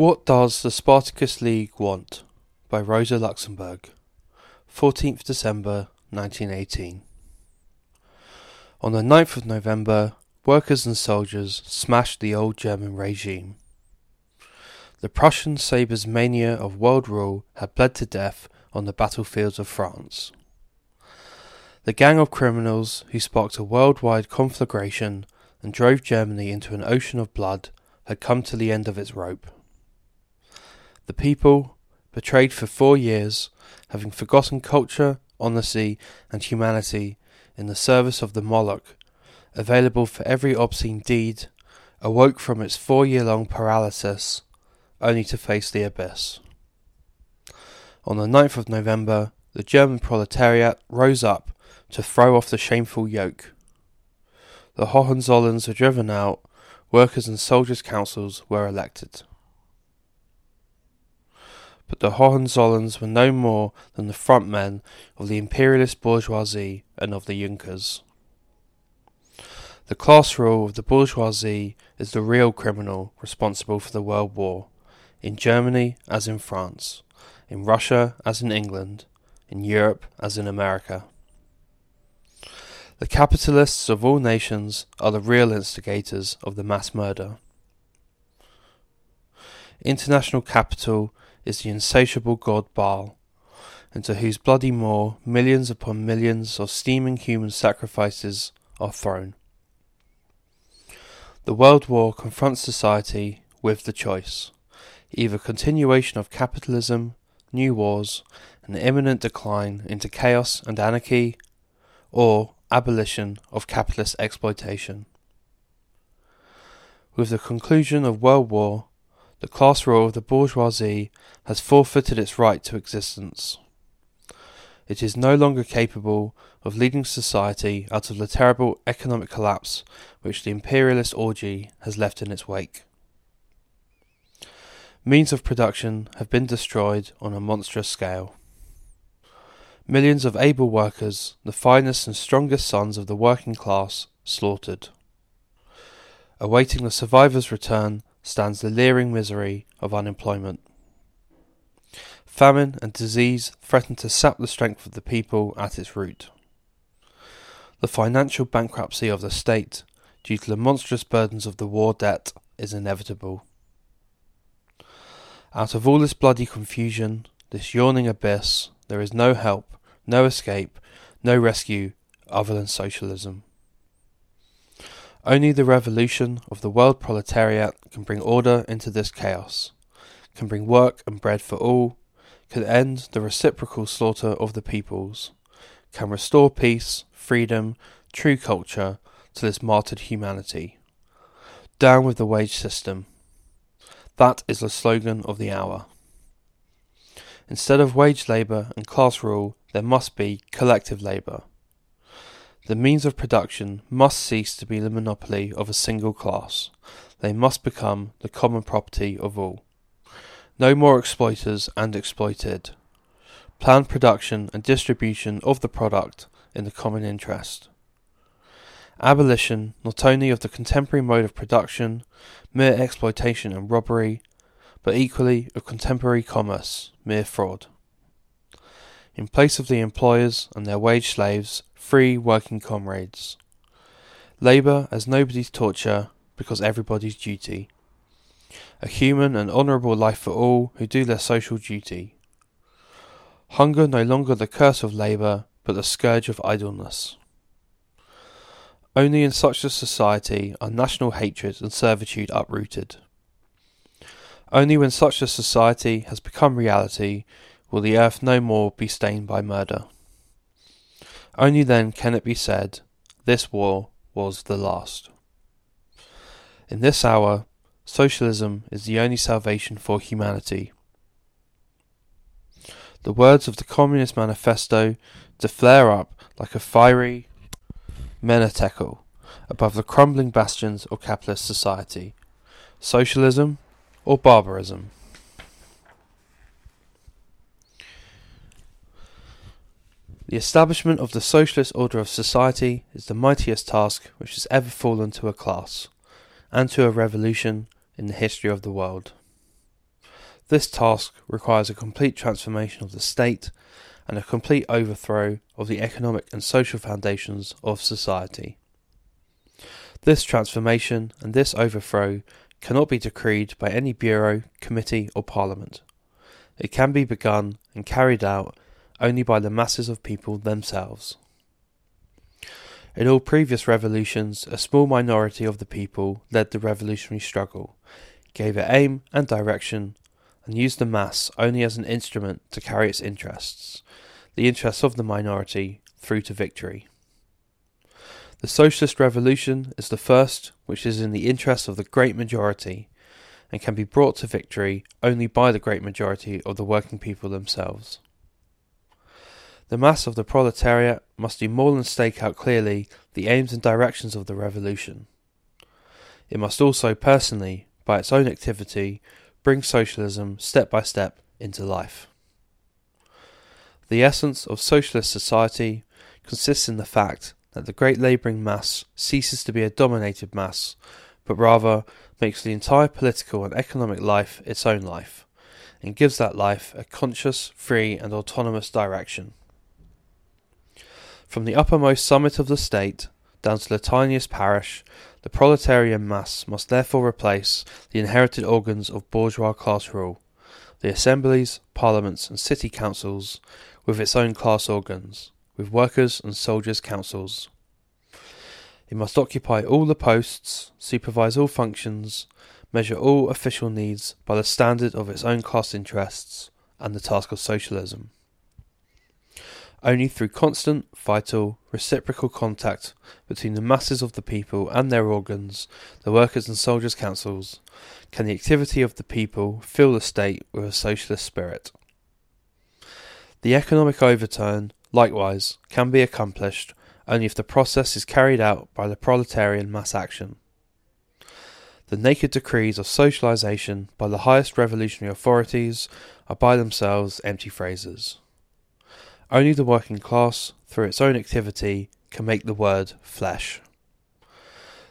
What Does the Spartacus League Want? By Rosa Luxemburg. 14th December 1918. On the 9th of November, workers and soldiers smashed the old German regime. The Prussian Sabre's mania of world rule had bled to death on the battlefields of France. The gang of criminals who sparked a worldwide conflagration and drove Germany into an ocean of blood had come to the end of its rope. The people, betrayed for 4 years, having forgotten culture, honesty, and humanity in the service of the Moloch, available for every obscene deed, awoke from its 4-year-long paralysis, only to face the abyss. On the 9th of November, the German proletariat rose up to throw off the shameful yoke. The Hohenzollerns were driven out, workers' and soldiers' councils were elected. But the Hohenzollerns were no more than the frontmen of the imperialist bourgeoisie and of the Junkers. The class rule of the bourgeoisie is the real criminal responsible for the World War, in Germany as in France, in Russia as in England, in Europe as in America. The capitalists of all nations are the real instigators of the mass murder. International capital is the insatiable god Baal, into whose bloody maw millions upon millions of steaming human sacrifices are thrown. The World War confronts society with the choice, either continuation of capitalism, new wars, an imminent decline into chaos and anarchy, or abolition of capitalist exploitation. With the conclusion of World War, the class rule of the bourgeoisie has forfeited its right to existence. It is no longer capable of leading society out of the terrible economic collapse which the imperialist orgy has left in its wake. Means of production have been destroyed on a monstrous scale. Millions of able workers, the finest and strongest sons of the working class, slaughtered. Awaiting the survivors' return stands the leering misery of unemployment. Famine and disease threaten to sap the strength of the people at its root. The financial bankruptcy of the state, due to the monstrous burdens of the war debt, is inevitable. Out of all this bloody confusion, this yawning abyss, there is no help, no escape, no rescue other than socialism. Only the revolution of the world proletariat can bring order into this chaos, can bring work and bread for all, can end the reciprocal slaughter of the peoples, can restore peace, freedom, true culture to this martyred humanity. Down with the wage system. That is the slogan of the hour. Instead of wage labour and class rule, there must be collective labour. The means of production must cease to be the monopoly of a single class. They must become the common property of all. No more exploiters and exploited. Planned production and distribution of the product in the common interest. Abolition not only of the contemporary mode of production, mere exploitation and robbery, but equally of contemporary commerce, mere fraud. In place of the employers and their wage slaves, free working comrades. Labour as nobody's torture, because everybody's duty. A human and honourable life for all who do their social duty. Hunger no longer the curse of labour, but the scourge of idleness. Only in such a society are national hatred and servitude uprooted. Only when such a society has become reality will the earth no more be stained by murder. Only then can it be said, this war was the last. In this hour, socialism is the only salvation for humanity. The words of the Communist Manifesto to flare up like a fiery menetekel above the crumbling bastions of capitalist society. Socialism or barbarism. The establishment of the socialist order of society is the mightiest task which has ever fallen to a class, and to a revolution in the history of the world. This task requires a complete transformation of the state and a complete overthrow of the economic and social foundations of society. This transformation and this overthrow cannot be decreed by any bureau, committee or parliament. It can be begun and carried out only by the masses of people themselves. In all previous revolutions, a small minority of the people led the revolutionary struggle, gave it aim and direction, and used the mass only as an instrument to carry its interests, the interests of the minority, through to victory. The socialist revolution is the first which is in the interests of the great majority, and can be brought to victory only by the great majority of the working people themselves. The mass of the proletariat must do more than stake out clearly the aims and directions of the revolution. It must also personally, by its own activity, bring socialism step by step into life. The essence of socialist society consists in the fact that the great labouring mass ceases to be a dominated mass, but rather makes the entire political and economic life its own life, and gives that life a conscious, free and autonomous direction. From the uppermost summit of the state down to the tiniest parish, the proletarian mass must therefore replace the inherited organs of bourgeois class rule, the assemblies, parliaments and city councils, with its own class organs, with workers' and soldiers' councils. It must occupy all the posts, supervise all functions, measure all official needs by the standard of its own class interests and the task of socialism. Only through constant, vital, reciprocal contact between the masses of the people and their organs, the workers' and soldiers' councils, can the activity of the people fill the state with a socialist spirit. The economic overturn, likewise, can be accomplished only if the process is carried out by the proletarian mass action. The naked decrees of socialisation by the highest revolutionary authorities are by themselves empty phrases. Only the working class, through its own activity, can make the word flesh.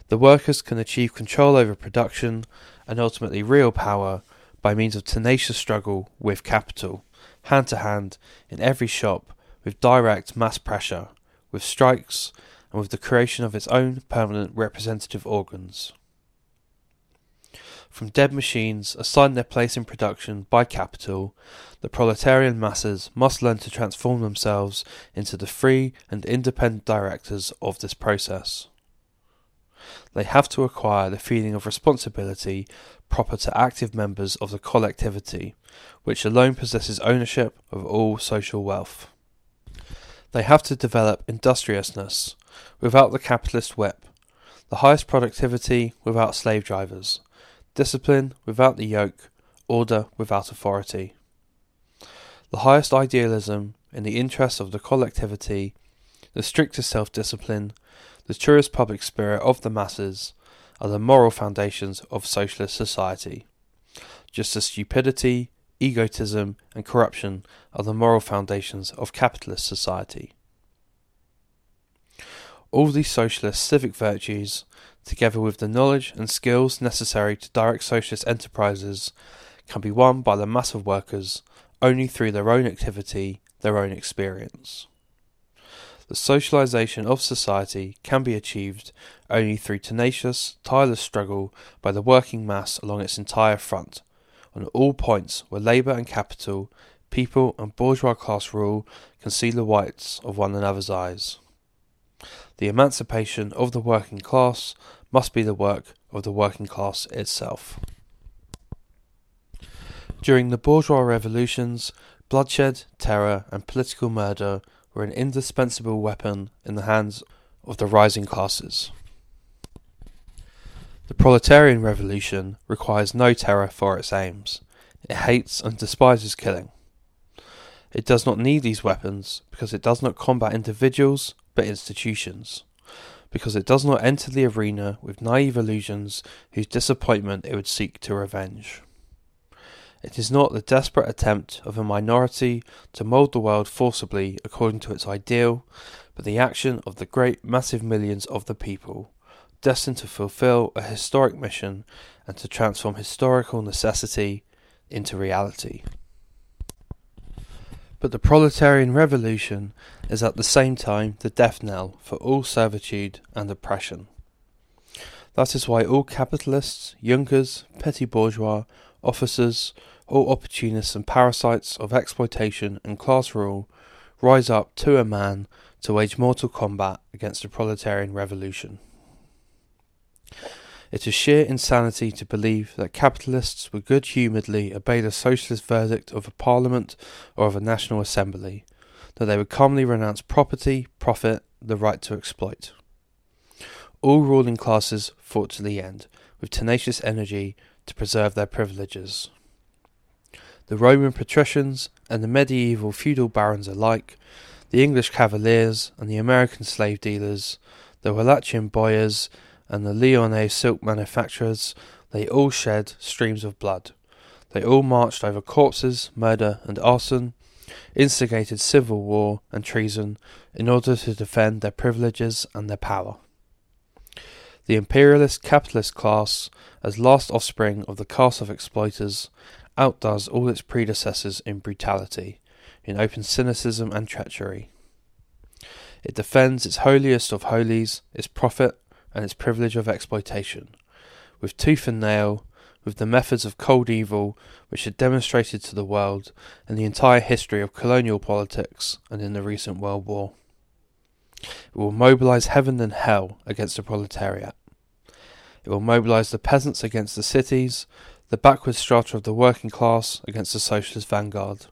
The workers can achieve control over production and ultimately real power by means of tenacious struggle with capital, hand to hand, in every shop, with direct mass pressure, with strikes, and with the creation of its own permanent representative organs. From dead machines assigned their place in production by capital, the proletarian masses must learn to transform themselves into the free and independent directors of this process. They have to acquire the feeling of responsibility proper to active members of the collectivity, which alone possesses ownership of all social wealth. They have to develop industriousness, without the capitalist whip, the highest productivity without slave drivers, discipline without the yoke, order without authority. The highest idealism in the interests of the collectivity, the strictest self-discipline, the truest public spirit of the masses are the moral foundations of socialist society, just as stupidity, egotism and corruption are the moral foundations of capitalist society. All these socialist civic virtues, together with the knowledge and skills necessary to direct socialist enterprises, can be won by the mass of workers only through their own activity, their own experience. The socialization of society can be achieved only through tenacious, tireless struggle by the working mass along its entire front, on all points where labour and capital, people and bourgeois class rule conceal the whites of one another's eyes. The emancipation of the working class must be the work of the working class itself. During the bourgeois revolutions, bloodshed, terror and political murder were an indispensable weapon in the hands of the rising classes. The proletarian revolution requires no terror for its aims. It hates and despises killing. It does not need these weapons because it does not combat individuals but institutions, because it does not enter the arena with naive illusions whose disappointment it would seek to revenge. It is not the desperate attempt of a minority to mould the world forcibly according to its ideal, but the action of the great massive millions of the people, destined to fulfill a historic mission and to transform historical necessity into reality. But the proletarian revolution is at the same time the death knell for all servitude and oppression. That is why all capitalists, Junkers, petty bourgeois, officers, all opportunists and parasites of exploitation and class rule rise up to a man to wage mortal combat against the proletarian revolution. It is sheer insanity to believe that capitalists would good-humouredly obey the socialist verdict of a parliament or of a national assembly, that they would calmly renounce property, profit, the right to exploit. All ruling classes fought to the end, with tenacious energy, to preserve their privileges. The Roman patricians and the medieval feudal barons alike, the English cavaliers and the American slave dealers, the Wallachian boyars and the Lyonnais silk manufacturers, they all shed streams of blood. They all marched over corpses, murder and arson, instigated civil war and treason in order to defend their privileges and their power. The imperialist capitalist class, as last offspring of the caste of exploiters, outdoes all its predecessors in brutality, in open cynicism and treachery. It defends its holiest of holies, its profit, and its privilege of exploitation, with tooth and nail, with the methods of cold evil which it demonstrated to the world in the entire history of colonial politics and in the recent World War. It will mobilise heaven and hell against the proletariat. It will mobilise the peasants against the cities, the backward strata of the working class against the socialist vanguard.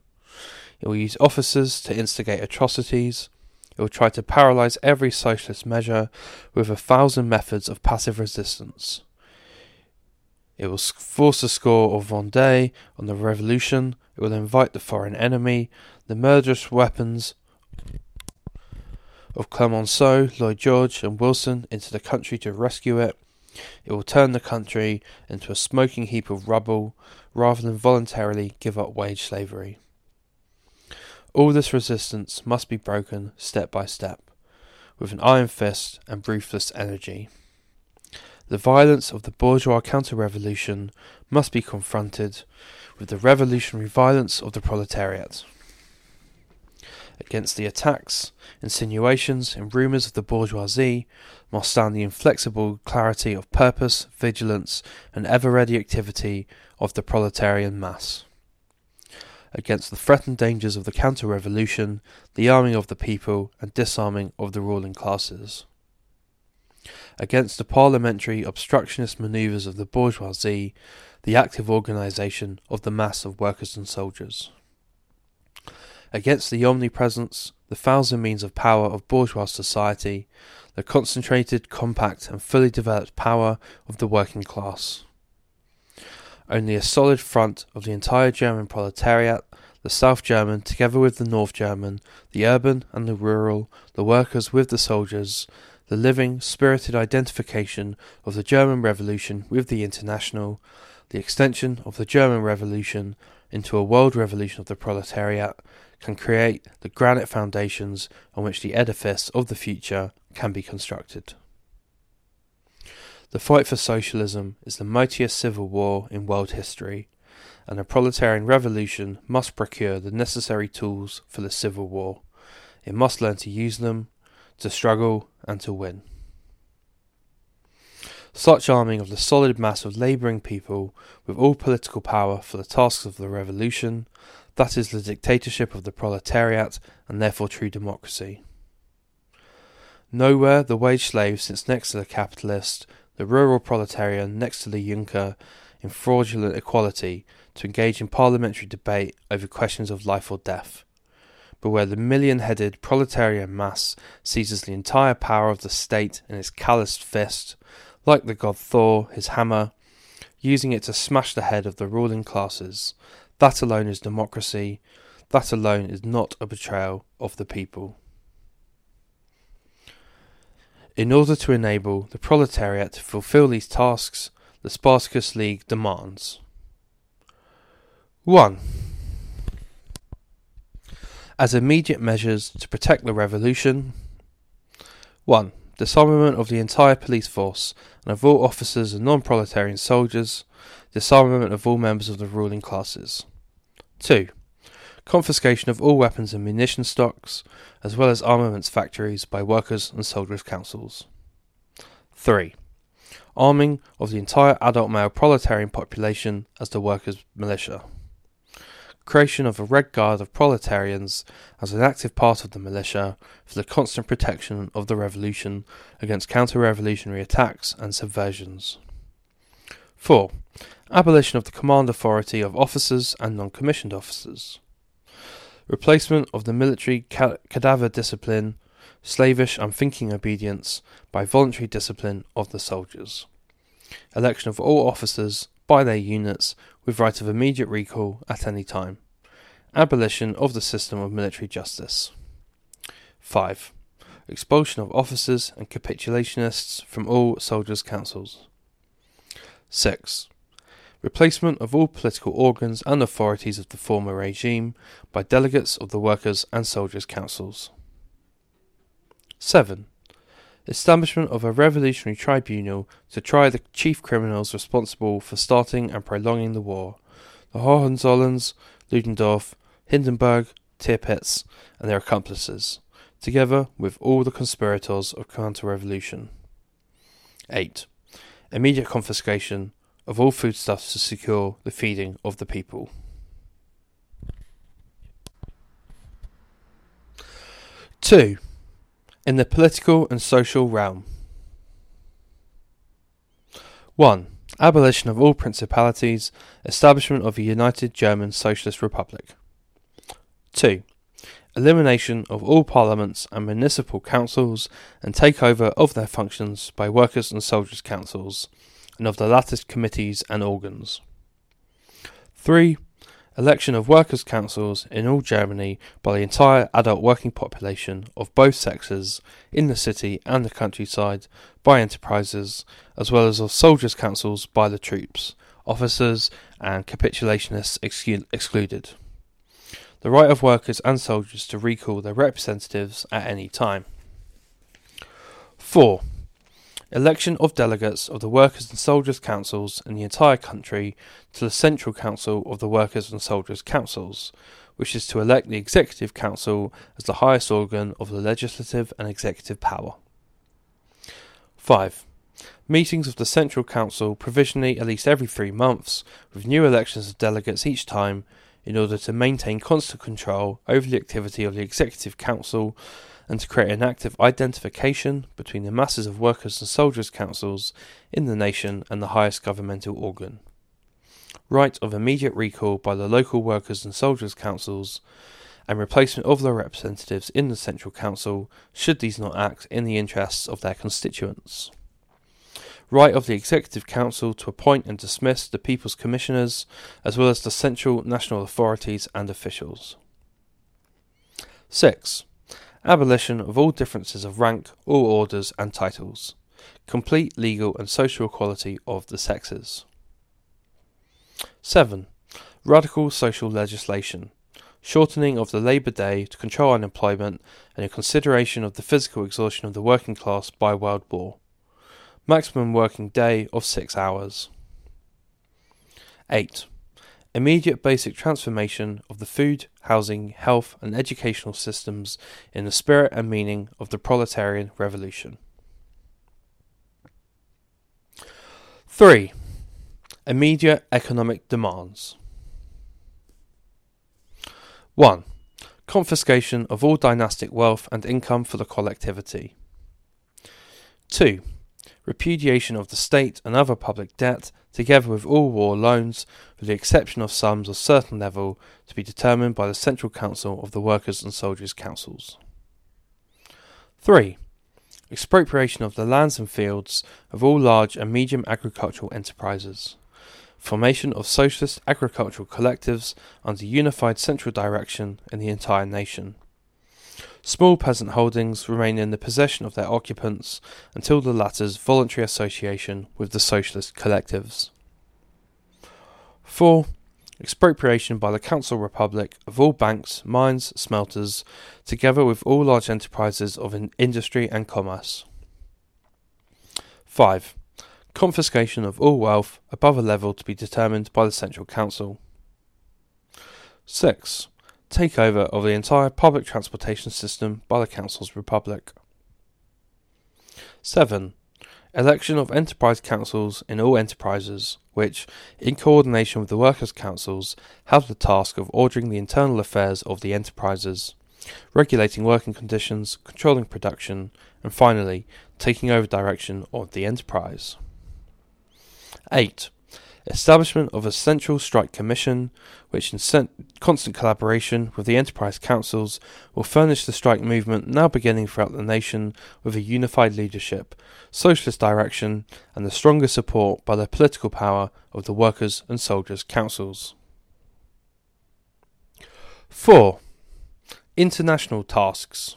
It will use officers to instigate atrocities. It will try to paralyse every socialist measure with 1,000 methods of passive resistance. It will force the score of Vendée on the revolution. It will invite the foreign enemy, the murderous weapons of Clemenceau, Lloyd George and Wilson into the country to rescue it. It will turn the country into a smoking heap of rubble rather than voluntarily give up wage slavery. All this resistance must be broken step by step, with an iron fist and ruthless energy. The violence of the bourgeois counter-revolution must be confronted with the revolutionary violence of the proletariat. Against the attacks, insinuations and rumours of the bourgeoisie must stand the inflexible clarity of purpose, vigilance and ever-ready activity of the proletarian mass. Against the threatened dangers of the counter-revolution, the arming of the people and disarming of the ruling classes. Against the parliamentary obstructionist manoeuvres of the bourgeoisie, the active organisation of the mass of workers and soldiers. Against the omnipresence, the thousand means of power of bourgeois society, the concentrated, compact and fully developed power of the working class. Only a solid front of the entire German proletariat, the South German together with the North German, the urban and the rural, the workers with the soldiers, the living, spirited identification of the German Revolution with the International, the extension of the German Revolution into a world revolution of the proletariat can create the granite foundations on which the edifice of the future can be constructed. The fight for socialism is the mightiest civil war in world history, and a proletarian revolution must procure the necessary tools for the civil war. It must learn to use them, to struggle and to win. Such arming of the solid mass of labouring people with all political power for the tasks of the revolution, that is the dictatorship of the proletariat and therefore true democracy. Nowhere the wage slave sits next to the capitalist, the rural proletarian next to the Junker in fraudulent equality to engage in parliamentary debate over questions of life or death, but where the million-headed proletarian mass seizes the entire power of the state in its calloused fist, like the god Thor, his hammer, using it to smash the head of the ruling classes. That alone is democracy. That alone is not a betrayal of the people. In order to enable the proletariat to fulfill these tasks, the Spartacus League demands: 1. As immediate measures to protect the revolution, 1. disarmament of the entire police force, and of all officers and non-proletarian soldiers, disarmament of all members of the ruling classes. 2. Confiscation of all weapons and munition stocks, as well as armaments factories by workers' and soldiers' councils. 3. Arming of the entire adult male proletarian population as the workers' militia. Creation of a Red Guard of proletarians as an active part of the militia for the constant protection of the revolution against counter-revolutionary attacks and subversions. 4. Abolition of the command authority of officers and non-commissioned officers. Replacement of the military cadaver discipline, slavish unthinking obedience, by voluntary discipline of the soldiers. Election of all officers by their units with right of immediate recall at any time. Abolition of the system of military justice. 5. Expulsion of officers and capitulationists from all soldiers' councils. 6. Replacement of all political organs and authorities of the former regime by delegates of the workers' and soldiers' councils. 7. Establishment of a revolutionary tribunal to try the chief criminals responsible for starting and prolonging the war, the Hohenzollerns, Ludendorff, Hindenburg, Tirpitz, and their accomplices, together with all the conspirators of counter-revolution. 8. Immediate confiscation of all foodstuffs to secure the feeding of the people. Two. In the political and social realm. 1. Abolition of all principalities, establishment of a united German Socialist Republic. 2. Elimination of all parliaments and municipal councils and takeover of their functions by workers' and soldiers' councils, and of the latter's committees and organs. 3. Election of workers' councils in all Germany by the entire adult working population of both sexes in the city and the countryside by enterprises, as well as of soldiers' councils by the troops, officers and capitulationists excluded. The right of workers and soldiers to recall their representatives at any time. 4. Election of delegates of the workers' and soldiers' councils in the entire country to the Central Council of the Workers' and Soldiers' Councils, which is to elect the Executive Council as the highest organ of the legislative and executive power. 5. Meetings of the Central Council provisionally at least every 3 months, with new elections of delegates each time, in order to maintain constant control over the activity of the Executive Council and to create an active identification between the masses of workers' and soldiers' councils in the nation and the highest governmental organ. Right of immediate recall by the local workers' and soldiers' councils, and replacement of their representatives in the Central Council, should these not act in the interests of their constituents. Right of the Executive Council to appoint and dismiss the People's Commissioners, as well as the central national authorities and officials. 6. Abolition of all differences of rank, all orders and titles. Complete legal and social equality of the sexes. 7. Radical social legislation. Shortening of the labour day to control unemployment and a consideration of the physical exhaustion of the working class by world war. Maximum working day of 6 hours. 8. Immediate basic transformation of the food, housing, health and educational systems in the spirit and meaning of the proletarian revolution. 3. Immediate economic demands. 1. Confiscation of all dynastic wealth and income for the collectivity. 2. Repudiation of the state and other public debt, together with all war loans, with the exception of sums of certain level to be determined by the Central Council of the Workers' and Soldiers' Councils. 3. Expropriation of the lands and fields of all large and medium agricultural enterprises. Formation of socialist agricultural collectives under unified central direction in the entire nation. Small peasant holdings remain in the possession of their occupants until the latter's voluntary association with the socialist collectives. 4. Expropriation by the Council Republic of all banks, mines, smelters, together with all large enterprises of industry and commerce. 5. Confiscation of all wealth above a level to be determined by the Central Council. 6. Takeover of the entire public transportation system by the Council's Republic. 7. Election of enterprise councils in all enterprises, which, in coordination with the workers' councils, have the task of ordering the internal affairs of the enterprises, regulating working conditions, controlling production, and finally, taking over direction of the enterprise. 8. Establishment of a central strike commission, which in constant collaboration with the enterprise councils will furnish the strike movement now beginning throughout the nation with a unified leadership, socialist direction, and the stronger support by the political power of the workers' and soldiers' councils. 4. International tasks.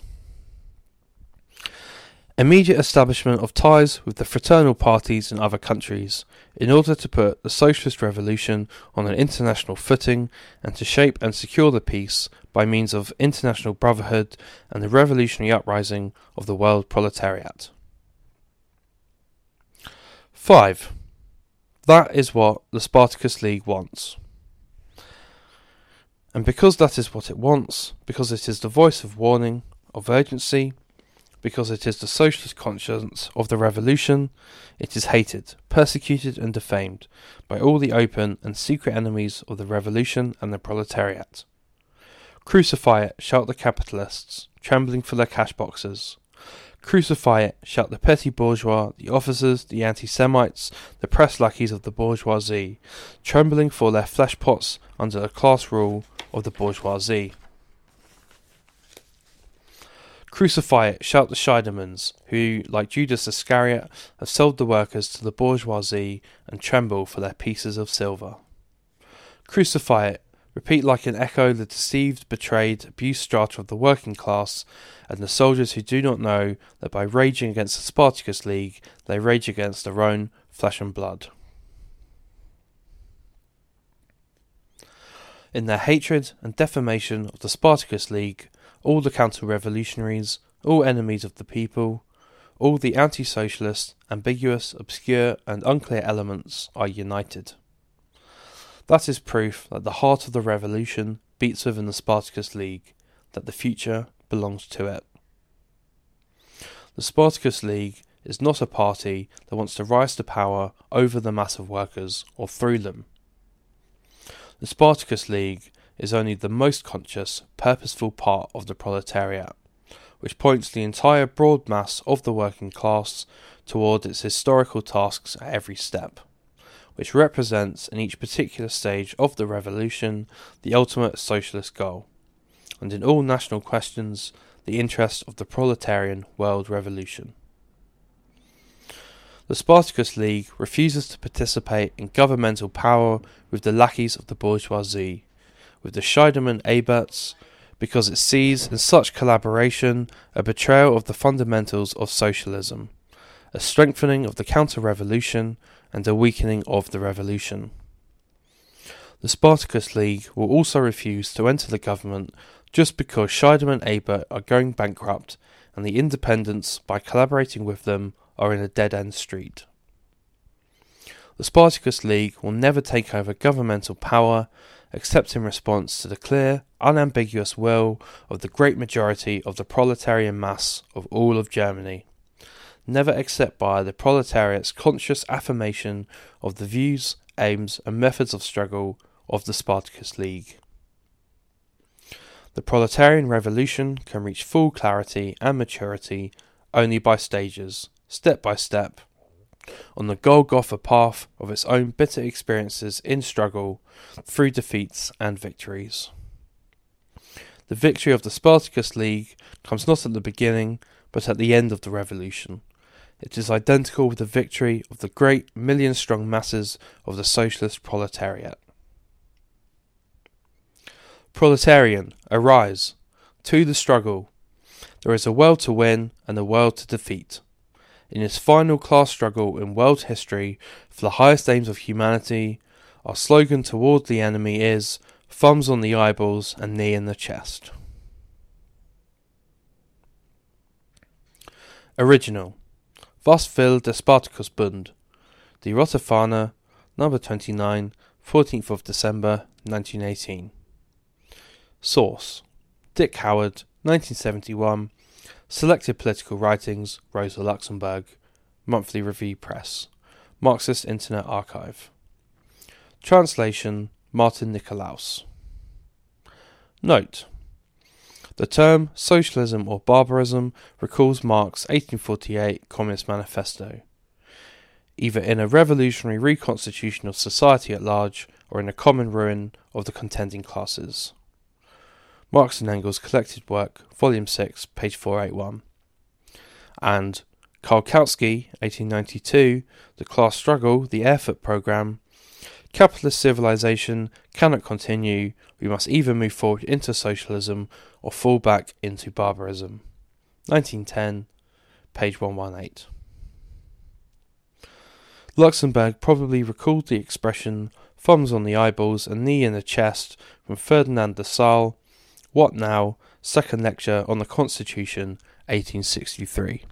Immediate establishment of ties with the fraternal parties in other countries, in order to put the socialist revolution on an international footing and to shape and secure the peace by means of international brotherhood and the revolutionary uprising of the world proletariat. 5. That is what the Spartacus League wants. And because that is what it wants, because it is the voice of warning, of urgency, because it is the socialist conscience of the revolution, it is hated, persecuted and defamed by all the open and secret enemies of the revolution and the proletariat. Crucify it, shout the capitalists, trembling for their cash boxes. Crucify it, shout the petty bourgeois, the officers, the anti-Semites, the press lackeys of the bourgeoisie, trembling for their flesh pots under the class rule of the bourgeoisie. Crucify it, shout the Scheidemans, who, like Judas Iscariot, have sold the workers to the bourgeoisie and tremble for their pieces of silver. Crucify it, repeat like an echo the deceived, betrayed, abused strata of the working class and the soldiers who do not know that by raging against the Spartacus League, they rage against their own flesh and blood. In their hatred and defamation of the Spartacus League, all the counter-revolutionaries, all enemies of the people, all the anti-socialist, ambiguous, obscure and unclear elements are united. That is proof that the heart of the revolution beats within the Spartacus League, that the future belongs to it. The Spartacus League is not a party that wants to rise to power over the mass of workers or through them. The Spartacus League is only the most conscious, purposeful part of the proletariat, which points the entire broad mass of the working class toward its historical tasks at every step, which represents in each particular stage of the revolution the ultimate socialist goal, and in all national questions the interest of the proletarian world revolution. The Spartacus League refuses to participate in governmental power with the lackeys of the bourgeoisie, with the Scheidemann Eberts, because it sees in such collaboration a betrayal of the fundamentals of socialism, a strengthening of the counter-revolution and a weakening of the revolution. The Spartacus League will also refuse to enter the government just because Scheidemann Ebert are going bankrupt and the independents, by collaborating with them, are in a dead-end street. The Spartacus League will never take over governmental power except in response to the clear, unambiguous will of the great majority of the proletarian mass of all of Germany, never except by the proletariat's conscious affirmation of the views, aims and methods of struggle of the Spartacus League. The proletarian revolution can reach full clarity and maturity only by stages, step by step, on the Golgotha path of its own bitter experiences in struggle, through defeats and victories. The victory of the Spartacus League comes not at the beginning, but at the end of the revolution. It is identical with the victory of the great million-strong masses of the socialist proletariat. Proletarian, arise! To the struggle! There is a world to win and a world to defeat. In its final class struggle in world history for the highest aims of humanity, our slogan toward the enemy is thumbs on the eyeballs and knee in the chest. Original. Vossfeld des Spartacus Bund, the Rotterfahne, number 29, 14th of December, 1918. Source: Dick Howard, 1971, Selected Political Writings, Rosa Luxemburg, Monthly Review Press, Marxist Internet Archive. Translation: Martin Nikolaus. Note: the term socialism or barbarism recalls Marx's 1848 Communist Manifesto. Either in a revolutionary reconstitution of society at large or in a common ruin of the contending classes. Marx and Engels Collected Work, Volume 6, page 481. And Karl Kautsky, 1892, The Class Struggle, the Erfurt Programme, Capitalist civilization cannot continue, we must either move forward into socialism or fall back into barbarism. 1910, page 118. Luxemburg probably recalled the expression, thumbs on the eyeballs and knee in the chest, from Ferdinand Lassalle, What Now? Second Lecture on the Constitution, 1863.